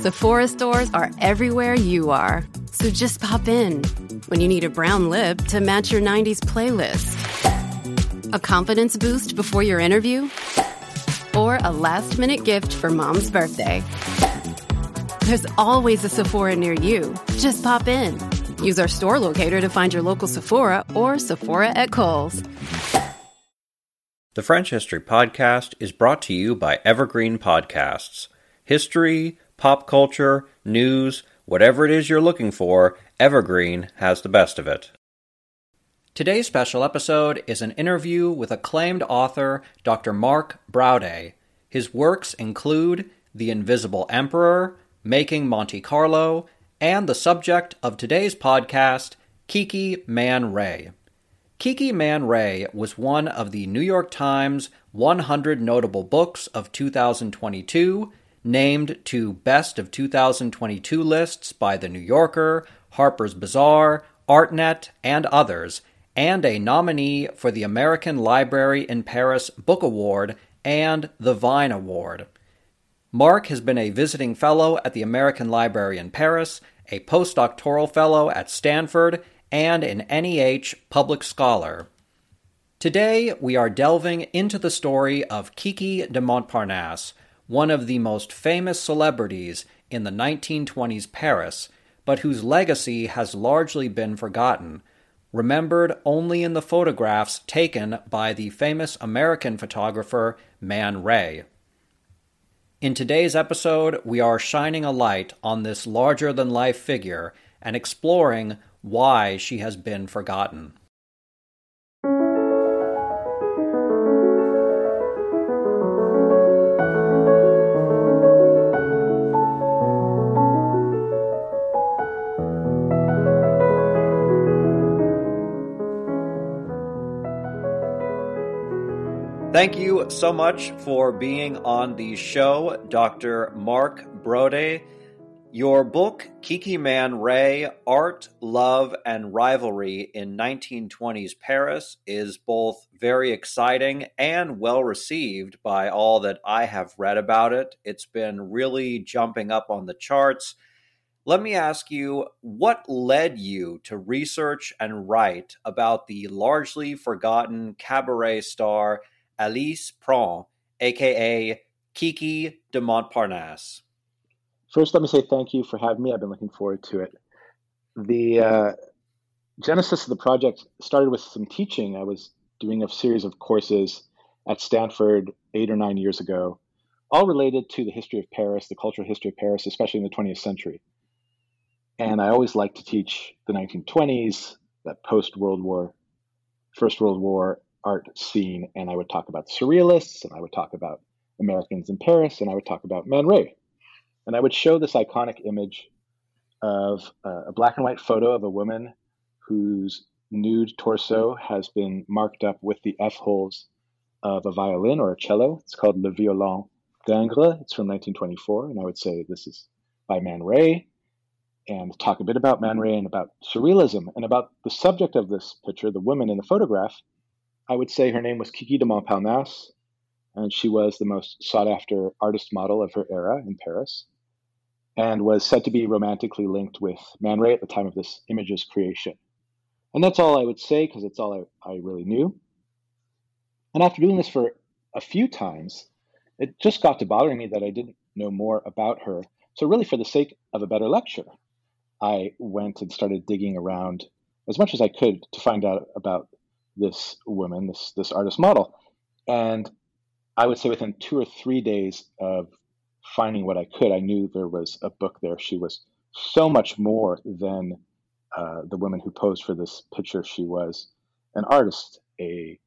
Sephora stores are everywhere you are. So just pop in when you need a brown lip to match your 90s playlist, a confidence boost before your interview, or a last-minute gift for mom's birthday. There's always a Sephora near you. Just pop in. Use our store locator to find your local Sephora or Sephora at Kohl's. The French History Podcast is brought to you by Evergreen Podcasts. History, pop culture, news, whatever it is you're looking for, Evergreen has the best of it. Today's special episode is an interview with acclaimed author Dr. Mark Braude. His works include The Invisible Emperor, Making Monte Carlo, and the subject of today's podcast, Kiki Man Ray. Kiki Man Ray was one of the New York Times 100 Notable Books of 2022, named to Best of 2022 lists by The New Yorker, Harper's Bazaar, ArtNet, and others, and a nominee for the American Library in Paris Book Award and the Vine Award. Mark has been a visiting fellow at the American Library in Paris, a postdoctoral fellow at Stanford, and an NEH public scholar. Today, we are delving into the story of Kiki de Montparnasse, one of the most famous celebrities in the 1920s Paris, but whose legacy has largely been forgotten, remembered only in the photographs taken by the famous American photographer Man Ray. In today's episode, we are shining a light on this larger-than-life figure and exploring why she has been forgotten. Thank you so much for being on the show, Dr. Mark Braude. Your book, Kiki Man Ray, Art, Love, and Rivalry in 1920s Paris, is both very exciting and well-received by all that I have read about it. It's been really jumping up on the charts. Let me ask you, what led you to research and write about the largely forgotten cabaret star Alice Prin, a.k.a. Kiki de Montparnasse? First, let me say thank you for having me. I've been looking forward to it. The genesis of the project started with some teaching. I was doing a series of courses at Stanford 8 or 9 years ago, all related to the history of Paris, the cultural history of Paris, especially in the 20th century. And I always liked to teach the 1920s, that post-World War, First World War art scene, and I would talk about surrealists, and I would talk about Americans in Paris, and I would talk about Man Ray. And I would show this iconic image of a black and white photo of a woman whose nude torso has been marked up with the F-holes of a violin or a cello. It's called Le Violon d'Ingres. It's from 1924. And I would say this is by Man Ray, and talk a bit about Man Ray and about surrealism. And about the subject of this picture, the woman in the photograph, I would say her name was Kiki de Montparnasse, and she was the most sought-after artist model of her era in Paris, and was said to be romantically linked with Man Ray at the time of this image's creation. And that's all I would say, because it's all I really knew. And after doing this for a few times, it just got to bothering me that I didn't know more about her. So really, for the sake of a better lecture, I went and started digging around as much as I could to find out about this woman, this artist model. And I would say within 2 or 3 days of finding what I could, I knew there was a book there. She was so much more than the woman who posed for this picture. She was an artist, a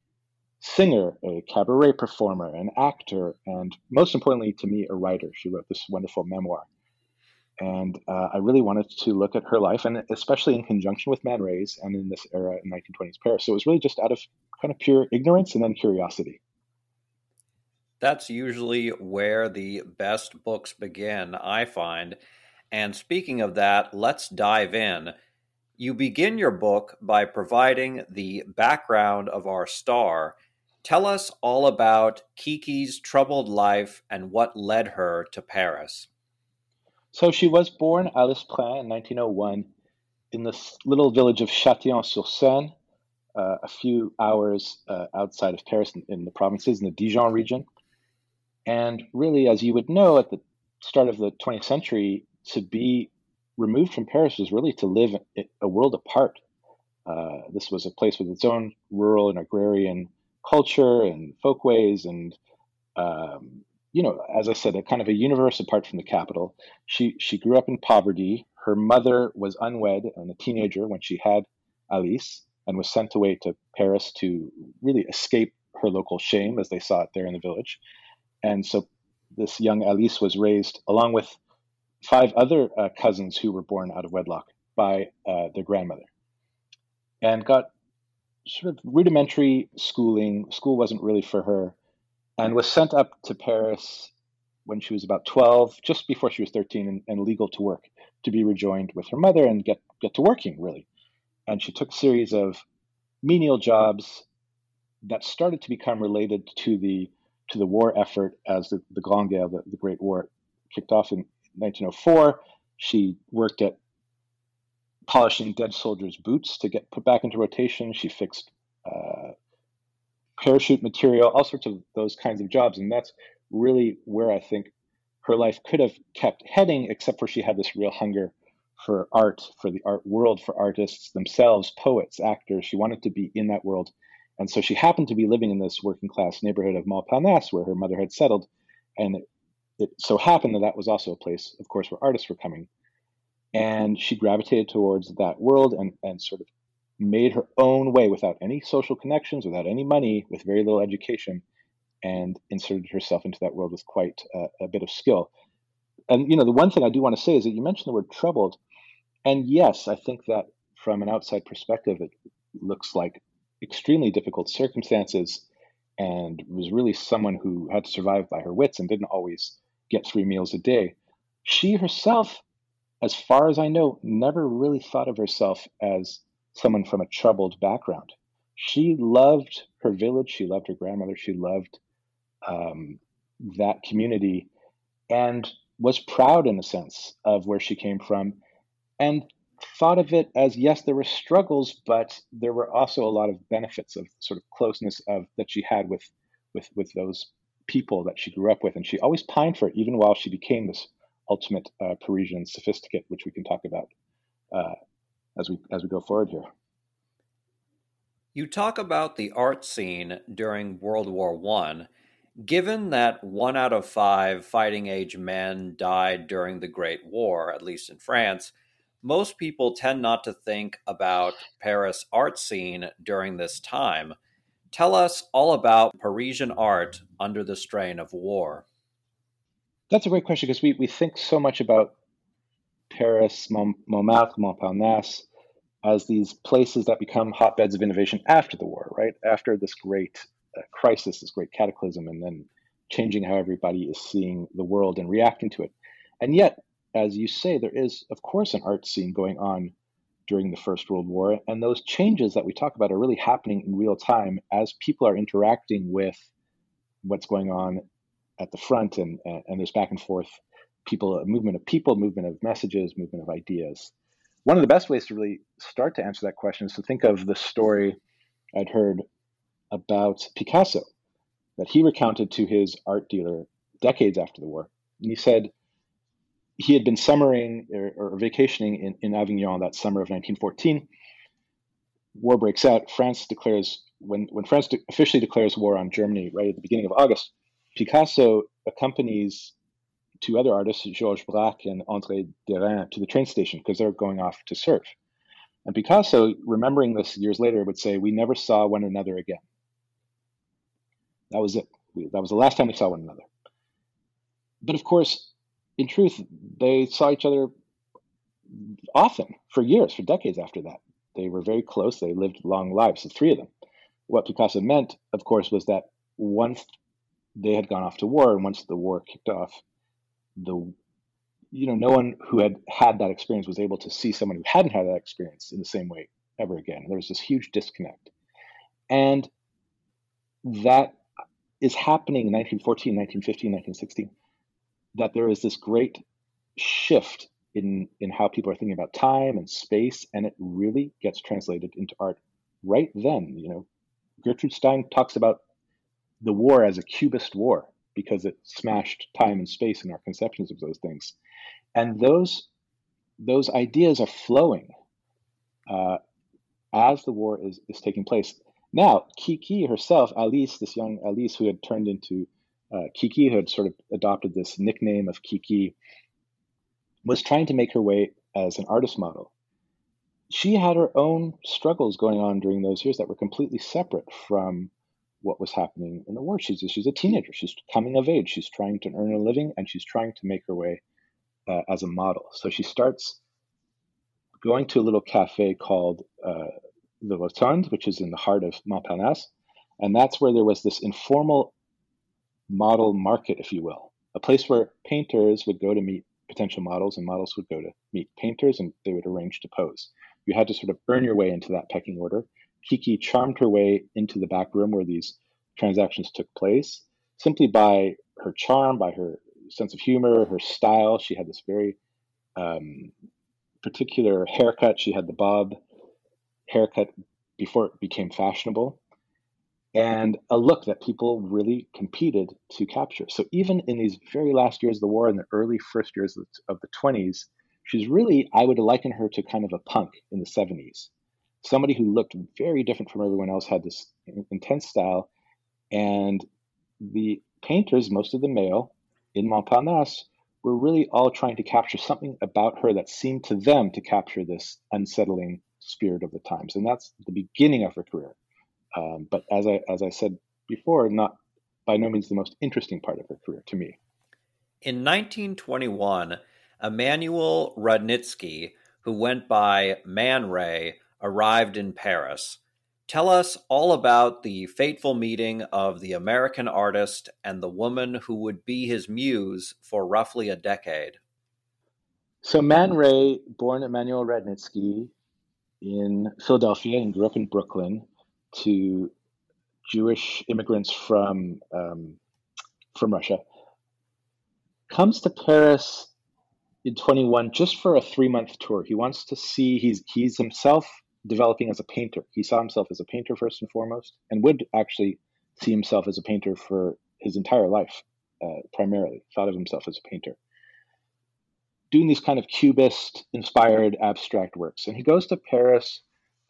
singer, a cabaret performer, an actor, and most importantly to me, a writer. She wrote this wonderful memoir. And I really wanted to look at her life, and especially in conjunction with Man Ray's and in this era in 1920s Paris. So it was really just out of kind of pure ignorance and then curiosity. That's usually where the best books begin, I find. And speaking of that, let's dive in. You begin your book by providing the background of our star. Tell us all about Kiki's troubled life and what led her to Paris. So she was born Alice Prin in 1901 in this little village of Châtillon-sur-Seine, a few hours outside of Paris in the provinces, in the Dijon region. And really, as you would know, at the start of the 20th century, to be removed from Paris was really to live a world apart. This was a place with its own rural and agrarian culture and folkways and, as I said, a kind of a universe apart from the capital. She grew up in poverty. Her mother was unwed and a teenager when she had Alice and was sent away to Paris to really escape her local shame as they saw it there in the village. And so this young Alice was raised along with 5 other cousins who were born out of wedlock by their grandmother, and got sort of rudimentary schooling. School wasn't really for her, and was sent up to Paris when she was about 12, just before she was 13 and legal to work, to be rejoined with her mother and get to working, really. And she took a series of menial jobs that started to become related to the war effort as the Grande Guerre, the Great War, kicked off in 1904. She worked at polishing dead soldiers' boots to get put back into rotation. She fixed parachute material, all sorts of those kinds of jobs. And that's really where I think her life could have kept heading, except for she had this real hunger for art, for the art world, for artists themselves, poets, actors. She wanted to be in that world. And so she happened to be living in this working class neighborhood of Montparnasse, where her mother had settled. And it so happened that was also a place, of course, where artists were coming. And she gravitated towards that world and sort of made her own way without any social connections, without any money, with very little education, and inserted herself into that world with quite a bit of skill. And, the one thing I do want to say is that you mentioned the word troubled. And yes, I think that from an outside perspective, it looks like extremely difficult circumstances and was really someone who had to survive by her wits and didn't always get 3 meals a day. She herself, as far as I know, never really thought of herself as someone from a troubled background. She loved her village. She loved her grandmother. She loved that community and was proud, in a sense, of where she came from, and thought of it as, yes, there were struggles, but there were also a lot of benefits of sort of closeness of that she had with those people that she grew up with. And she always pined for it, even while she became this ultimate Parisian sophisticate, which we can talk about as we go forward here. You talk about the art scene during World War I. Given that 1 out of 5 fighting-age men died during the Great War, at least in France, most people tend not to think about Paris art scene during this time. Tell us all about Parisian art under the strain of war. That's a great question, because we think so much about Paris, Montmartre, Montparnasse as these places that become hotbeds of innovation after the war, right? After this great crisis, this great cataclysm, and then changing how everybody is seeing the world and reacting to it. And yet, as you say, there is, of course, an art scene going on during the First World War. And those changes that we talk about are really happening in real time as people are interacting with what's going on at the front. And there's back and forth, a movement of people, movement of messages, movement of ideas. One of the best ways to really start to answer that question is to think of the story I'd heard about Picasso that he recounted to his art dealer decades after the war. And he said he had been summering or vacationing in Avignon that summer of 1914. War breaks out. France declares, when France officially declares war on Germany right at the beginning of August, Picasso accompanies 2 other artists, Georges Braque and André Derain, to the train station because they're going off to surf. And Picasso, remembering this years later, would say, "We never saw one another again. That was it. That was the last time we saw one another." But of course, in truth, they saw each other often for years, for decades after that. They were very close. They lived long lives, the 3 of them. What Picasso meant, of course, was that once they had gone off to war and once the war kicked off, no one who had had that experience was able to see someone who hadn't had that experience in the same way ever again. There was this huge disconnect. And that is happening in 1914, 1915, 1916. That there is this great shift in how people are thinking about time and space, and it really gets translated into art right then. You know, Gertrude Stein talks about the war as a Cubist war because it smashed time and space in our conceptions of those things, and those ideas are flowing as the war is taking place. Now, Kiki herself, Alice, this young Alice who had turned into Kiki, who had sort of adopted this nickname of Kiki, was trying to make her way as an artist model. She had her own struggles going on during those years that were completely separate from what was happening in the war. She's a teenager. She's coming of age. She's trying to earn a living, and she's trying to make her way as a model. So she starts going to a little cafe called Le Votant, which is in the heart of Montparnasse. And that's where there was this informal model market, if you will, a place where painters would go to meet potential models, and models would go to meet painters, and they would arrange to pose. You had to sort of earn your way into that pecking order. Kiki charmed her way into the back room where these transactions took place simply by her charm, by her sense of humor, her style. She had this very particular haircut. She had the bob haircut before it became fashionable, and a look that people really competed to capture. So even in these very last years of the war, in the early first years of the 20s, she's really, I would liken her to kind of a punk in the 70s. Somebody who looked very different from everyone else, had this intense style. And the painters, most of them male, in Montparnasse, were really all trying to capture something about her that seemed to them to capture this unsettling spirit of the times. And that's the beginning of her career. But as I said before, not by no means the most interesting part of her career to me. In 1921, Emmanuel Radnitsky, who went by Man Ray, arrived in Paris. Tell us all about the fateful meeting of the American artist and the woman who would be his muse for roughly a decade. So Man Ray, born Emmanuel Radnitsky in Philadelphia and grew up in Brooklyn, to Jewish immigrants from Russia, comes to Paris in 21 just for a 3-month tour. He wants to see, he's himself developing as a painter. He saw himself as a painter first and foremost, and would actually see himself as a painter for his entire life, primarily, thought of himself as a painter, doing these kind of Cubist-inspired abstract works. And he goes to Paris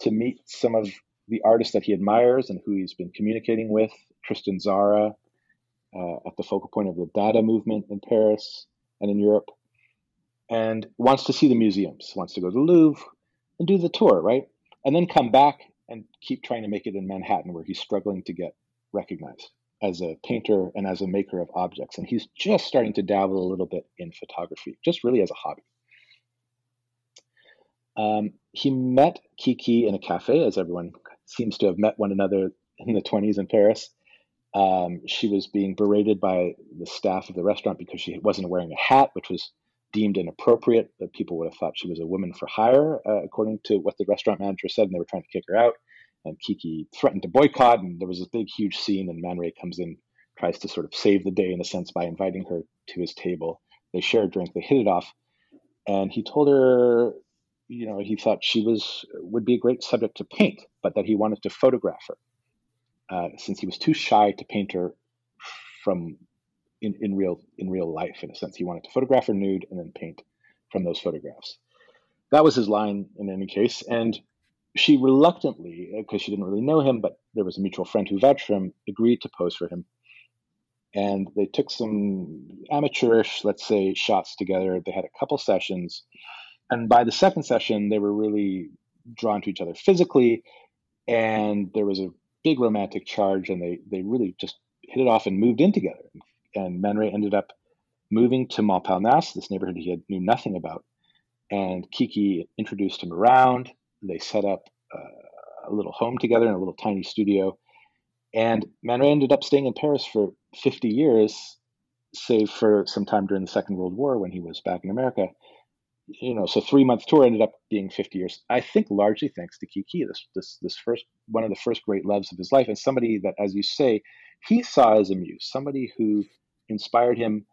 to meet some of the artist that he admires and who he's been communicating with, Tristan Tzara, at the focal point of the Dada movement in Paris and in Europe, and wants to see the museums, wants to go to the Louvre and do the tour, right? And then come back and keep trying to make it in Manhattan, where he's struggling to get recognized as a painter and as a maker of objects. And he's just starting to dabble a little bit in photography, just really as a hobby. He met Kiki in a cafe, as everyone seems to have met one another in the 20s in Paris. She was being berated by the staff of the restaurant because she wasn't wearing a hat, which was deemed inappropriate. But people would have thought she was a woman for hire, according to what the restaurant manager said, and they were trying to kick her out. And Kiki threatened to boycott, and there was this big, huge scene, and Man Ray comes in, tries to sort of save the day, in a sense, by inviting her to his table. They share a drink, they hit it off, and he told her, you know, he thought she would be a great subject to paint, but that he wanted to photograph her, since he was too shy to paint her from in real life. In a sense, he wanted to photograph her nude and then paint from those photographs. That was his line in any case. And she reluctantly, because she didn't really know him, but there was a mutual friend who vouched for him, agreed to pose for him. And they took some amateurish, let's say, shots together. They had a couple sessions. And by the second session, they were really drawn to each other physically, and there was a big romantic charge, and they really just hit it off and moved in together. And Man Ray ended up moving to Montparnasse, this neighborhood he knew nothing about, and Kiki introduced him around. They set up a little home together in a little tiny studio, and Man Ray ended up staying in Paris for 50 years, save for some time during the Second World War when he was back in America. You know, so 3-month tour ended up being 50 years. I think largely thanks to Kiki, this first one of the first great loves of his life, and somebody that, as you say, he saw as a muse, somebody who inspired him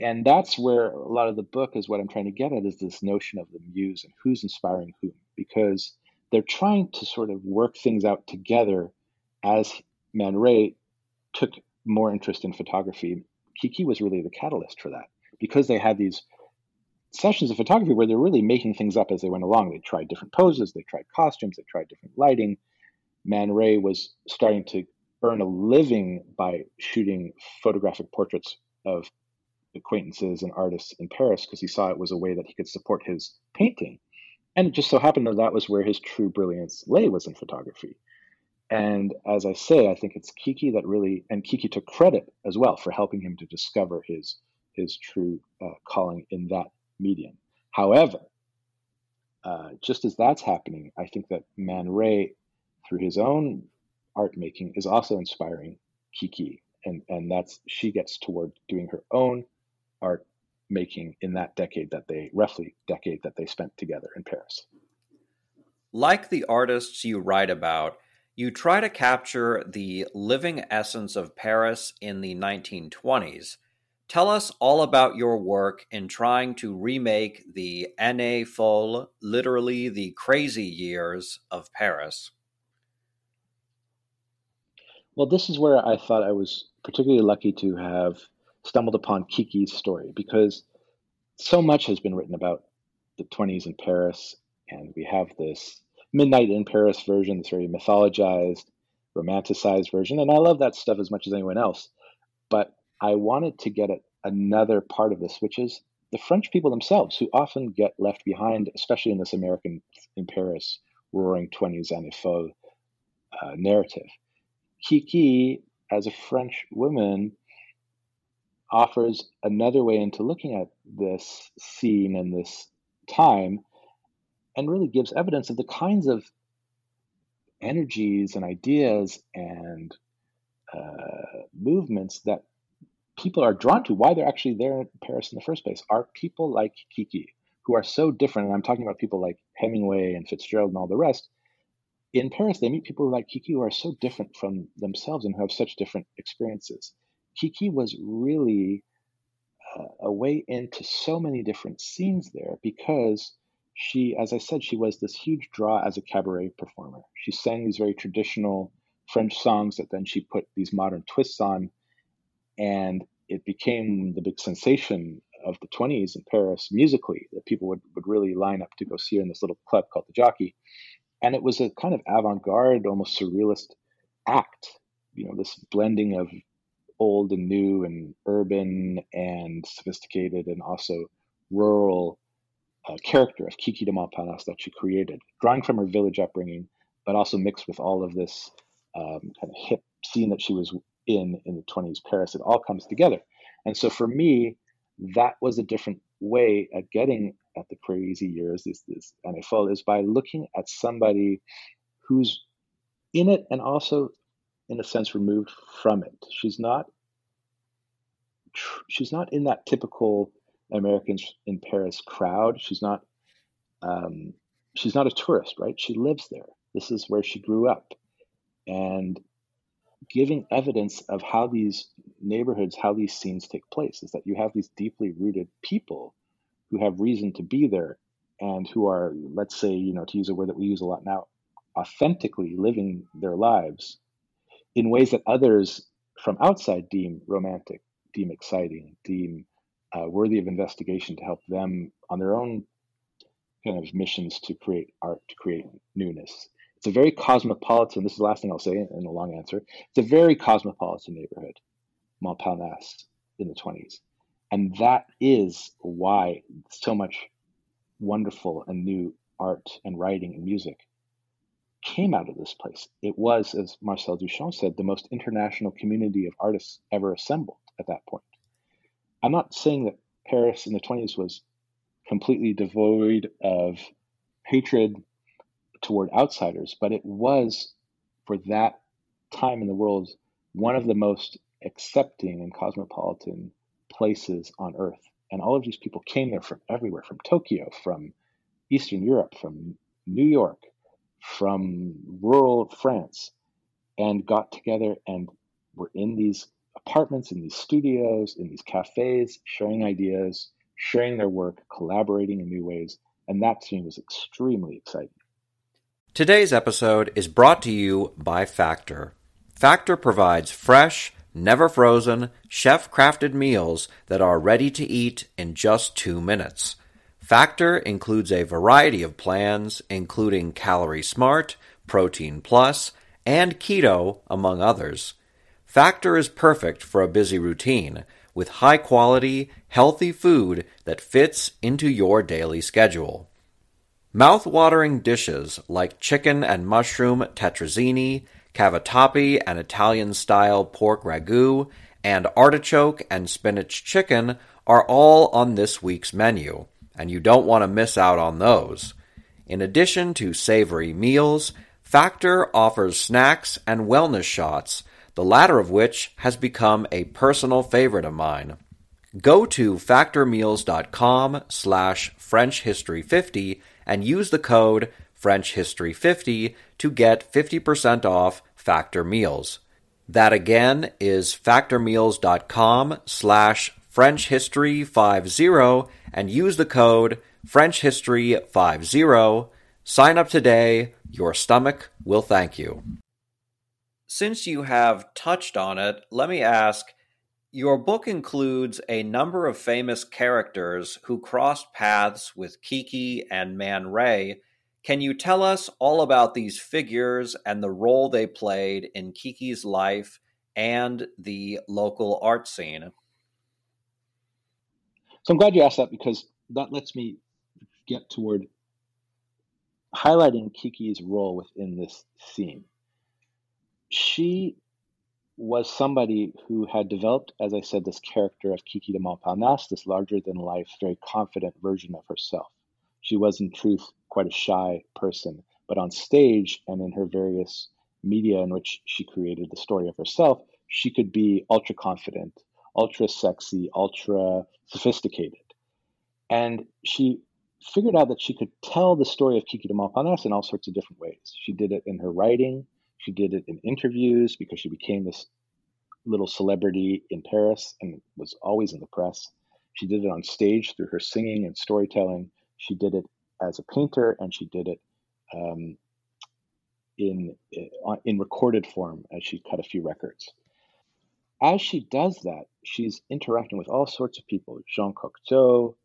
And that's where a lot of the book is what I'm trying to get at, is this notion of the muse and who's inspiring whom, because they're trying to sort of work things out together. As Man Ray took more interest in photography, Kiki was really the catalyst for that, because they had these sessions of photography where they're really making things up as they went along. They tried different poses, they tried costumes, they tried different lighting. Man Ray was starting to earn a living by shooting photographic portraits of acquaintances and artists in Paris, because he saw it was a way that he could support his painting. And it just so happened that that was where his true brilliance lay, was in photography. And as I say, I think it's Kiki that really, and Kiki took credit as well for helping him to discover his true calling in that medium. However, just as that's happening, I think that Man Ray, through his own art making, is also inspiring Kiki. And that's, she gets toward doing her own art making in that roughly decade that they spent together in Paris. Like the artists you write about, you try to capture the living essence of Paris in the 1920s. Tell us all about your work in trying to remake the Années Folles, literally the crazy years of Paris. Well, this is where I thought I was particularly lucky to have stumbled upon Kiki's story, because so much has been written about the 20s in Paris, and we have this Midnight in Paris version, this very mythologized, romanticized version. And I love that stuff as much as anyone else. But I wanted to get at another part of this, which is the French people themselves, who often get left behind, especially in this American in Paris roaring 20s Années Folles narrative. Kiki, as a French woman, offers another way into looking at this scene and this time, and really gives evidence of the kinds of energies and ideas and movements that people are drawn to, why they're actually there in Paris in the first place, are people like Kiki, who are so different. And I'm talking about people like Hemingway and Fitzgerald and all the rest. In Paris, they meet people like Kiki who are so different from themselves and who have such different experiences. Kiki was really a way into so many different scenes there, because she, as I said, she was this huge draw as a cabaret performer. She sang these very traditional French songs that then she put these modern twists on, and it became the big sensation of the 20s in Paris musically, that people would really line up to go see her in this little club called the Jockey. And it was a kind of avant-garde, almost surrealist act, you know, this blending of old and new and urban and sophisticated and also rural character of Kiki de Montparnasse that she created, drawing from her village upbringing, but also mixed with all of this kind of hip scene that she was in the 20s Paris. It all comes together. And so for me, that was a different way of getting at the crazy years, this Années Folles, is by looking at somebody who's in it and also, in a sense, removed from it. She's not in that typical Americans in Paris crowd. She's not a tourist, right? She lives there. This is where she grew up. And giving evidence of how these neighborhoods, how these scenes take place, is that you have these deeply rooted people who have reason to be there and who are, let's say, you know, to use a word that we use a lot now, authentically living their lives in ways that others from outside deem romantic, deem exciting, deem worthy of investigation, to help them on their own kind of missions to create art, to create newness. It's a very cosmopolitan, this is the last thing I'll say in the long answer, it's a very cosmopolitan neighborhood, Montparnasse, in the 20s. And that is why so much wonderful and new art and writing and music came out of this place. It was, as Marcel Duchamp said, the most international community of artists ever assembled at that point. I'm not saying that Paris in the 20s was completely devoid of hatred toward outsiders, but it was, for that time in the world, one of the most accepting and cosmopolitan places on earth. And all of these people came there from everywhere, from Tokyo, from Eastern Europe, from New York, from rural France, and got together and were in these apartments, in these studios, in these cafes, sharing ideas, sharing their work, collaborating in new ways. And that to me was extremely exciting. Today's episode is brought to you by Factor. Factor provides fresh, never frozen, chef-crafted meals that are ready to eat in just 2 minutes. Factor includes a variety of plans, including Calorie Smart, Protein Plus, and Keto, among others. Factor is perfect for a busy routine, with high-quality, healthy food that fits into your daily schedule. Mouth-watering dishes like chicken and mushroom tetrazzini, cavatappi and Italian-style pork ragu, and artichoke and spinach chicken are all on this week's menu, and you don't want to miss out on those. In addition to savory meals, Factor offers snacks and wellness shots, the latter of which has become a personal favorite of mine. Go to factormeals.com/FrenchHistory50 and use the code FrenchHistory50 to get 50% off Factor Meals. That again is factormeals.com/FrenchHistory50 and use the code FrenchHistory50. Sign up today. Your stomach will thank you. Since you have touched on it, let me ask, your book includes a number of famous characters who crossed paths with Kiki and Man Ray. Can you tell us all about these figures and the role they played in Kiki's life and the local art scene? So I'm glad you asked that, because that lets me get toward highlighting Kiki's role within this scene. She was somebody who had developed, as I said, this character of Kiki de Montparnasse, this larger-than-life, very confident version of herself. She was, in truth, quite a shy person, but on stage and in her various media in which she created the story of herself, she could be ultra-confident, ultra-sexy, ultra-sophisticated. And she figured out that she could tell the story of Kiki de Montparnasse in all sorts of different ways. She did it in her writing. She did it in interviews, because she became this little celebrity in Paris and was always in the press. She did it on stage through her singing and storytelling. She did it as a painter, and she did it in recorded form as she cut a few records. As she does that, she's interacting with all sorts of people: Jean Cocteau,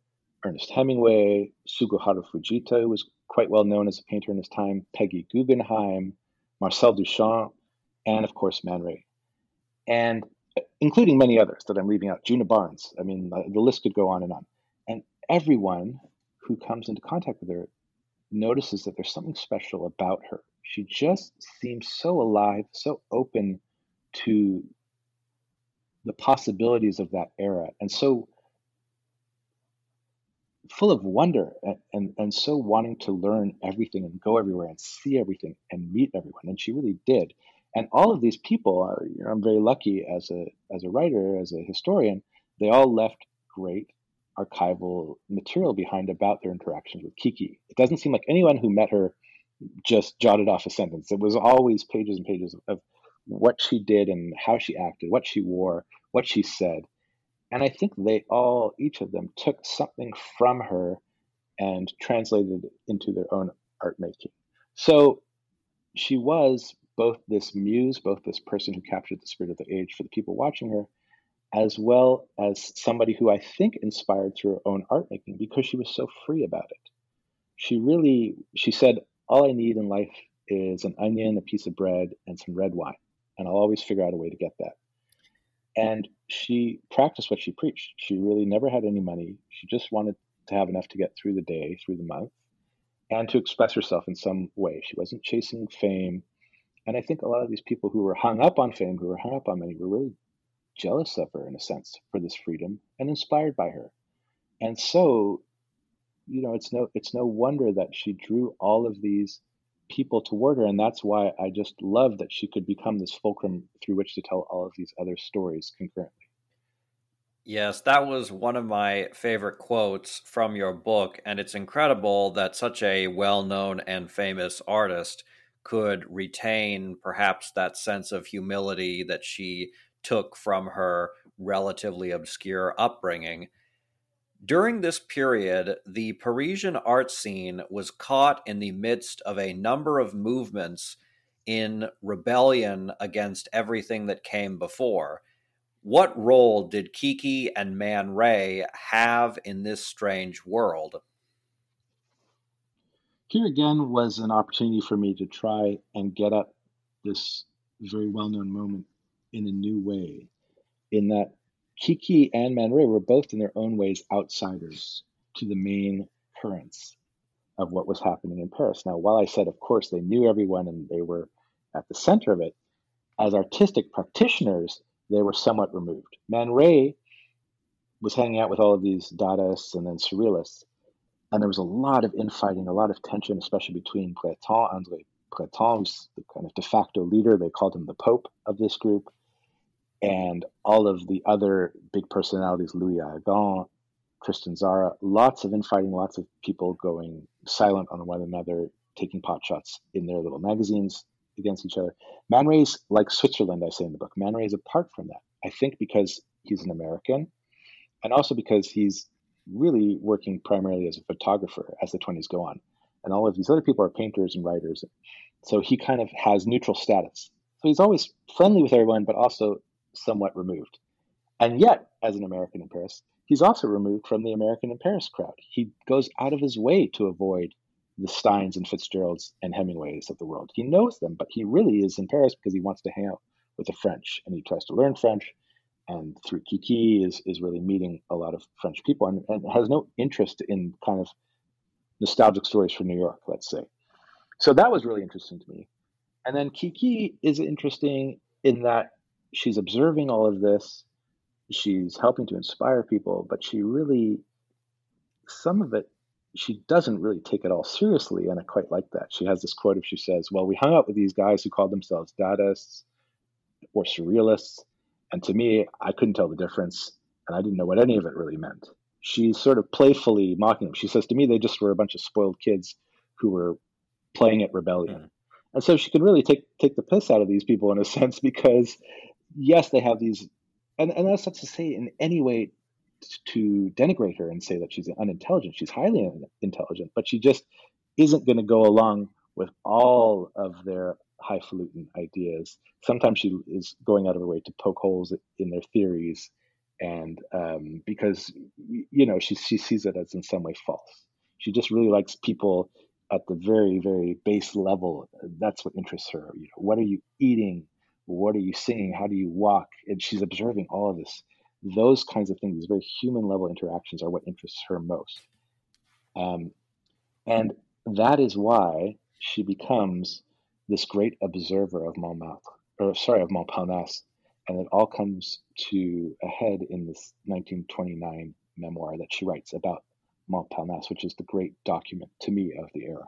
Ernest Hemingway, Tsuguharu Fujita, who was quite well known as a painter in his time, Peggy Guggenheim, Marcel Duchamp, and of course, Man Ray, and including many others that I'm leaving out, Djuna Barnes. I mean, the list could go on and on. And everyone who comes into contact with her notices that there's something special about her. She just seems so alive, so open to the possibilities of that era, and so full of wonder and so wanting to learn everything and go everywhere and see everything and meet everyone. And she really did. And all of these people, I'm very lucky as a writer, as a historian, they all left great archival material behind about their interactions with Kiki. It doesn't seem like anyone who met her just jotted off a sentence. It was always pages and pages of what she did and how she acted, what she wore, what she said. And I think they all, each of them, took something from her and translated it into their own art making. So she was both this muse, both this person who captured the spirit of the age for the people watching her, as well as somebody who I think inspired through her own art making, because she was so free about it. She said, all I need in life is an onion, a piece of bread, and some red wine. And I'll always figure out a way to get that. And she practiced what she preached. She really never had any money. She just wanted to have enough to get through the day, through the month, and to express herself in some way. She wasn't chasing fame. And I think a lot of these people who were hung up on fame, who were hung up on money, were really jealous of her, in a sense, for this freedom, and inspired by her. And so, it's no wonder that she drew all of these people toward her, and that's why I just love that she could become this fulcrum through which to tell all of these other stories concurrently. Yes, that was one of my favorite quotes from your book, and it's incredible that such a well-known and famous artist could retain perhaps that sense of humility that she took from her relatively obscure upbringing. During this period, the Parisian art scene was caught in the midst of a number of movements in rebellion against everything that came before. What role did Kiki and Man Ray have in this strange world? Here again was an opportunity for me to try and get at this very well-known moment in a new way, in that Kiki and Man Ray were both in their own ways outsiders to the main currents of what was happening in Paris. Now, while I said, of course, they knew everyone and they were at the center of it, as artistic practitioners, they were somewhat removed. Man Ray was hanging out with all of these Dadaists and then Surrealists, and there was a lot of infighting, a lot of tension, especially between Breton, André Breton, who's the kind of de facto leader, they called him the Pope of this group, and all of the other big personalities, Louis Aragon, Tristan Tzara, lots of infighting, lots of people going silent on one another, taking pot shots in their little magazines against each other. Man Ray's like Switzerland, I say in the book. Man Ray's apart from that, I think because he's an American, and also because he's really working primarily as a photographer as the 20s go on. And all of these other people are painters and writers. So he kind of has neutral status. So he's always friendly with everyone, but also somewhat removed. And yet, as an American in Paris, he's also removed from the American in Paris crowd. He goes out of his way to avoid the Steins and Fitzgeralds and Hemingways of the world. He knows them, but he really is in Paris because he wants to hang out with the French. And he tries to learn French. And through Kiki is really meeting a lot of French people and has no interest in kind of nostalgic stories from New York, let's say. So that was really interesting to me. And then Kiki is interesting in that she's observing all of this. She's helping to inspire people, but she really, some of it, she doesn't really take it all seriously. And I quite like that. She has this quote of, she says, well, we hung out with these guys who called themselves Dadaists or Surrealists. And to me, I couldn't tell the difference. And I didn't know what any of it really meant. She's sort of playfully mocking them. She says, to me, they just were a bunch of spoiled kids who were playing at rebellion. Mm-hmm. And so she could really take the piss out of these people in a sense, because yes, they have these, and that's not to say in any way to denigrate her and say that she's unintelligent. She's highly intelligent, but she just isn't going to go along with all of their highfalutin ideas. Sometimes she is going out of her way to poke holes in their theories. And because, you know, she sees it as in some way false. She just really likes people at the very, very base level. That's what interests her. You know, what are you eating? What are you singing? How do you walk? And she's observing all of this. Those kinds of things, these very human level interactions are what interests her most. And that is why she becomes this great observer of Montparnasse. And it all comes to a head in this 1929 memoir that she writes about Montparnasse, which is the great document to me of the era.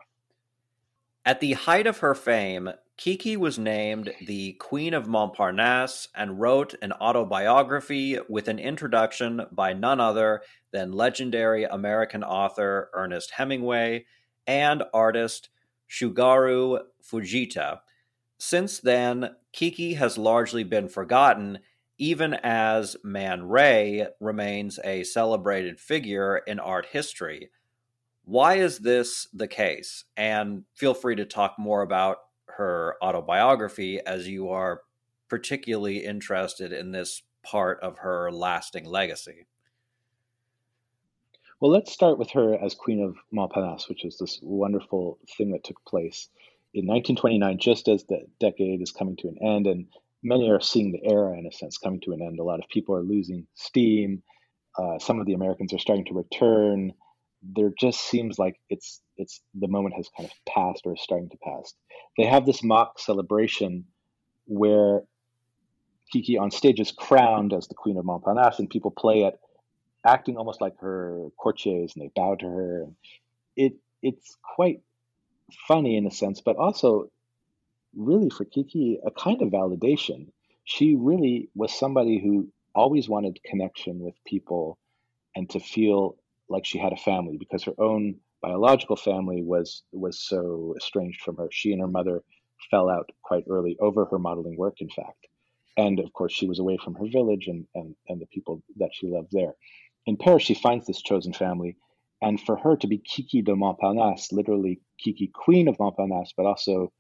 At the height of her fame, Kiki was named the Queen of Montparnasse and wrote an autobiography with an introduction by none other than legendary American author Ernest Hemingway and artist Tsuguharu Fujita. Since then, Kiki has largely been forgotten, even as Man Ray remains a celebrated figure in art history. Why is this the case? And feel free to talk more about her autobiography, as you are particularly interested in this part of her lasting legacy. Well, let's start with her as Queen of Montparnasse, which is this wonderful thing that took place in 1929, just as the decade is coming to an end, and many are seeing the era, in a sense, coming to an end. A lot of people are losing steam. Some of the Americans are starting to return. There just seems like it's the moment has kind of passed or is starting to pass. They have this mock celebration where Kiki on stage is crowned as the Queen of Montparnasse, and people play it, acting almost like her courtiers, and they bow to her. It's quite funny in a sense, but also really for Kiki, a kind of validation. She really was somebody who always wanted connection with people and to feel like she had a family, because her own biological family was so estranged from her. She and her mother fell out quite early over her modeling work, in fact. And of course, she was away from her village and the people that she loved there. In Paris, she finds this chosen family. And for her to be Kiki de Montparnasse, literally Kiki, Queen of Montparnasse, but also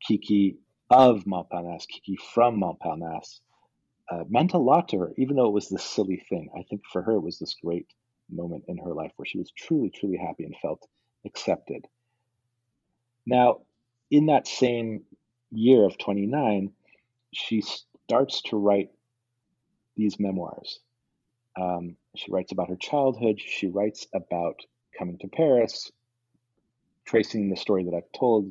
Kiki of Montparnasse, Kiki from Montparnasse, meant a lot to her, even though it was this silly thing. I think for her, it was this great moment in her life where she was truly, truly happy and felt accepted. Now, in that same year of 29, she starts to write these memoirs. She writes about her childhood. She writes about coming to Paris, tracing the story that I've told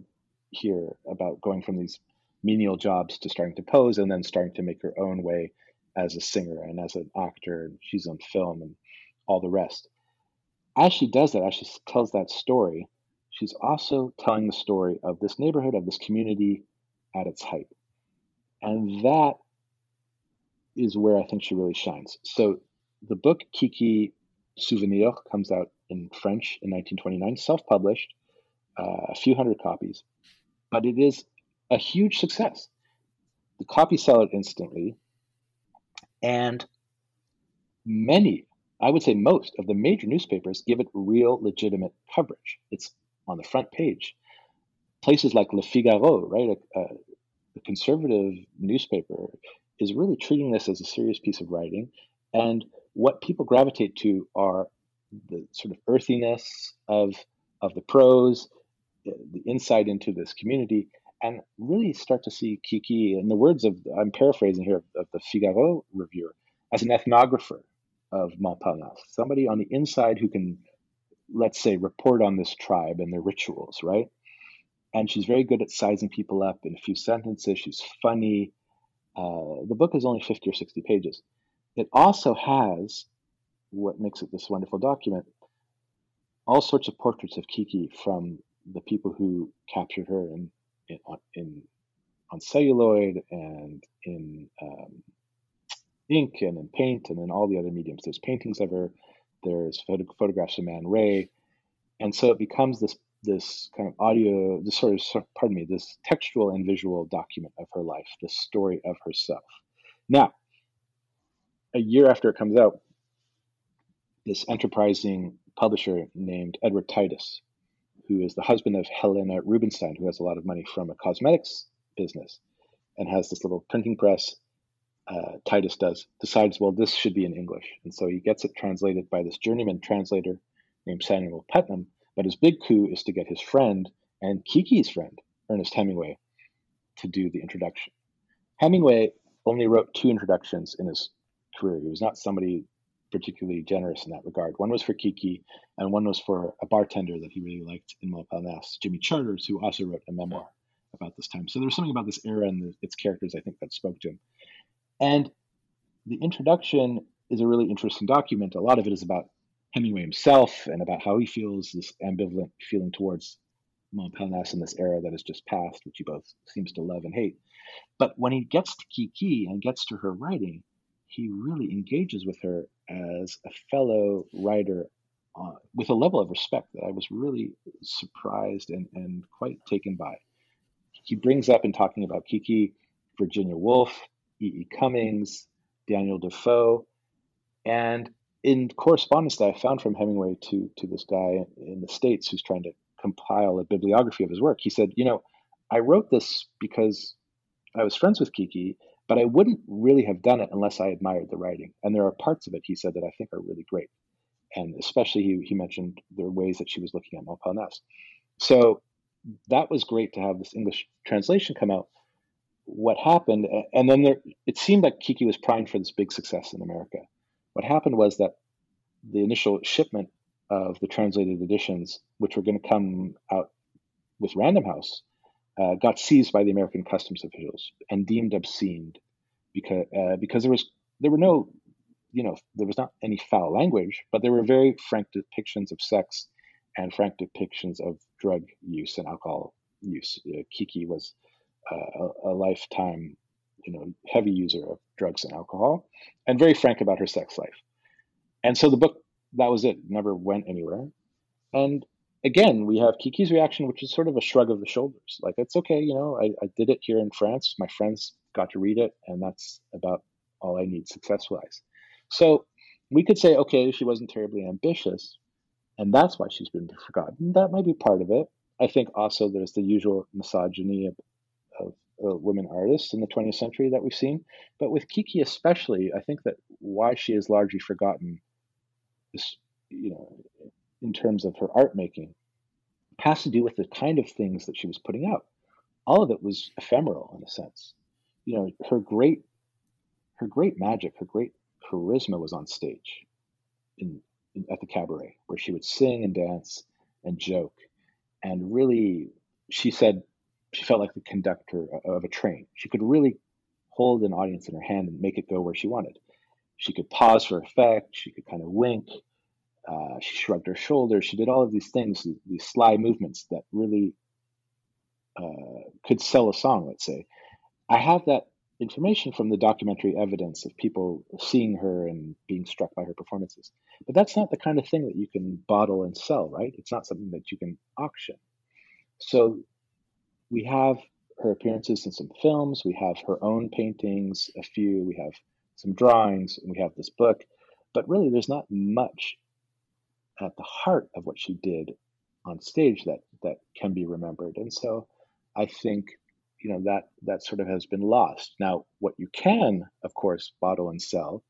here about going from these menial jobs to starting to pose and then starting to make her own way as a singer and as an actor. And she's on film and all the rest. As she does that, as she tells that story, she's also telling the story of this neighborhood, of this community at its height. And that is where I think she really shines. So the book Kiki Souvenir comes out in French in 1929, self-published, a few hundred copies, but it is a huge success. The copies sell out instantly, and many, I would say most, of the major newspapers give it real legitimate coverage. It's on the front page. Places like Le Figaro, right, a conservative newspaper, is really treating this as a serious piece of writing. And what people gravitate to are the sort of earthiness of the prose, the insight into this community, and really start to see Kiki, in the words of, I'm paraphrasing here, of the Figaro reviewer, as an ethnographer of Montparnasse, somebody on the inside who can, let's say, report on this tribe and their rituals, right? And she's very good at sizing people up in a few sentences. She's funny. The book is only 50 or 60 pages. It also has, what makes it this wonderful document, all sorts of portraits of Kiki from the people who captured her on celluloid and in ink and in paint and in all the other mediums. There's paintings of her. There's photographs of Man Ray. And so it becomes this kind of audio, this textual and visual document of her life, the story of herself. Now, a year after it comes out, this enterprising publisher named Edward Titus, who is the husband of Helena Rubinstein, who has a lot of money from a cosmetics business and has this little printing press, Titus decides, well, this should be in English. And so he gets it translated by this journeyman translator named Samuel Putnam. But his big coup is to get his friend and Kiki's friend, Ernest Hemingway, to do the introduction. Hemingway only wrote 2 introductions in his career. He was not somebody particularly generous in that regard. One was for Kiki, and one was for a bartender that he really liked in Montparnasse, Jimmy Charters, who also wrote a memoir about this time. So there was something about this era and its characters, I think, that spoke to him. And the introduction is a really interesting document. A lot of it is about Hemingway himself and about how he feels this ambivalent feeling towards Montparnasse in this era that has just passed, which he both seems to love and hate. But when he gets to Kiki and gets to her writing, he really engages with her as a fellow writer with a level of respect that I was really surprised and quite taken by. He brings up in talking about Kiki, Virginia Woolf, E.E. Cummings, Daniel Defoe, and in correspondence that I found from Hemingway to this guy in the States who's trying to compile a bibliography of his work, he said, I wrote this because I was friends with Kiki, but I wouldn't really have done it unless I admired the writing. And there are parts of it, he said, that I think are really great. And especially he mentioned the ways that she was looking at Montparnasse. So that was great to have this English translation come out. What happened, and then it seemed like Kiki was primed for this big success in America. What happened was that the initial shipment of the translated editions, which were going to come out with Random House, got seized by the American customs officials and deemed obscene because there was not any foul language, but there were very frank depictions of sex and frank depictions of drug use and alcohol use. Kiki was a lifetime heavy user of drugs and alcohol, and very frank about her sex life. And so the book, that was it, never went anywhere. And again, we have Kiki's reaction, which is sort of a shrug of the shoulders. Like, it's okay, you know, I did it here in France. My friends got to read it, and that's about all I need success-wise. So we could say, okay, she wasn't terribly ambitious, and that's why she's been forgotten. That might be part of it. I think also there's the usual misogyny of women artists in the 20th century that we've seen. But with Kiki especially, I think that why she is largely forgotten is, you know, in terms of her art making, has to do with the kind of things that she was putting out. All of it was ephemeral in a sense. You know, her great magic, her great charisma was on stage at the cabaret, where she would sing and dance and joke. And really, she said she felt like the conductor of a train. She could really hold an audience in her hand and make it go where she wanted. She could pause for effect. She could kind of wink. She shrugged her shoulders. She did all of these things, these sly movements that really could sell a song, let's say. I have that information from the documentary evidence of people seeing her and being struck by her performances. But that's not the kind of thing that you can bottle and sell, right? It's not something that you can auction. So we have her appearances in some films. We have her own paintings, a few. We have some drawings, and we have this book. But really, there's not much at the heart of what she did on stage that can be remembered. And so I think, you know, that sort of has been lost. Now, what you can, of course, bottle and sell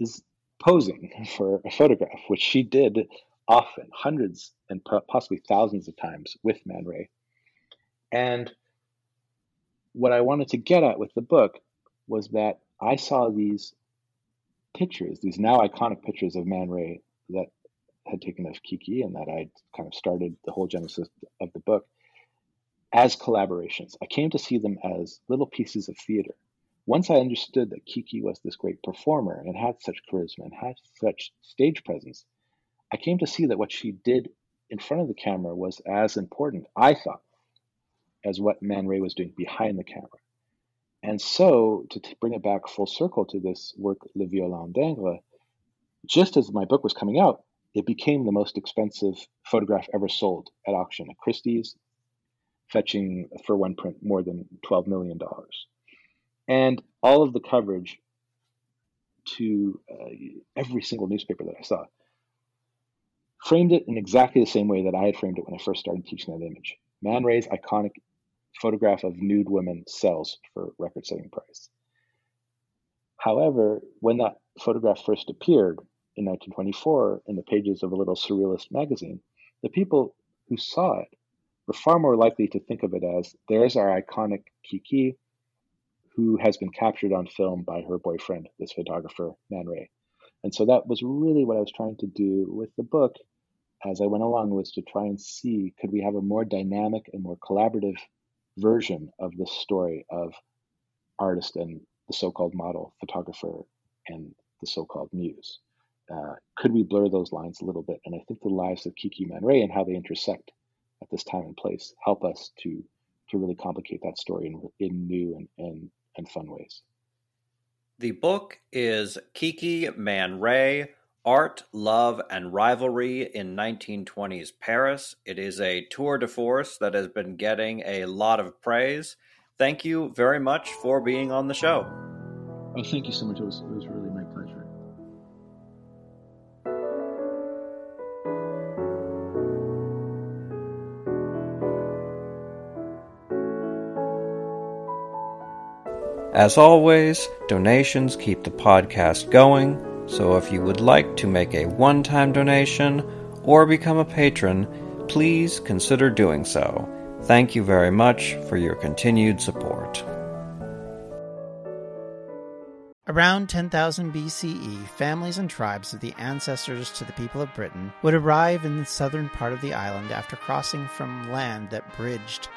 is posing for a photograph, which she did often, hundreds and possibly thousands of times with Man Ray. And what I wanted to get at with the book was that I saw these pictures, these now iconic pictures of Man Ray that had taken of Kiki, and that I kind of started the whole genesis of the book, as collaborations. I came to see them as little pieces of theater. Once I understood that Kiki was this great performer and had such charisma and had such stage presence, I came to see that what she did in front of the camera was as important, I thought, as what Man Ray was doing behind the camera. And so, to bring it back full circle to this work, Le Violon d'Ingres, just as my book was coming out, it became the most expensive photograph ever sold at auction at Christie's, fetching for one print more than $12 million. And all of the coverage to every single newspaper that I saw framed it in exactly the same way that I had framed it when I first started teaching that image. Man Ray's iconic photograph of nude women sells for record-setting price. However, when that photograph first appeared, in 1924, in the pages of a little surrealist magazine, the people who saw it were far more likely to think of it as, there's our iconic Kiki, who has been captured on film by her boyfriend, this photographer, Man Ray. And so that was really what I was trying to do with the book as I went along, was to try and see, could we have a more dynamic and more collaborative version of this story of artist and the so-called model, photographer, and the so-called muse? Could we blur those lines a little bit? And I think the lives of Kiki, Man Ray, and how they intersect at this time and place help us to really complicate that story in new and fun ways. The book is Kiki, Man Ray, Art, Love, and Rivalry in 1920s Paris. It is a tour de force that has been getting a lot of praise. Thank you very much for being on the show. Oh, thank you so much. It was really my pleasure. As always, donations keep the podcast going, so if you would like to make a one-time donation or become a patron, please consider doing so. Thank you very much for your continued support. Around 10,000 BCE, families and tribes of the ancestors to the people of Britain would arrive in the southern part of the island after crossing from land that bridged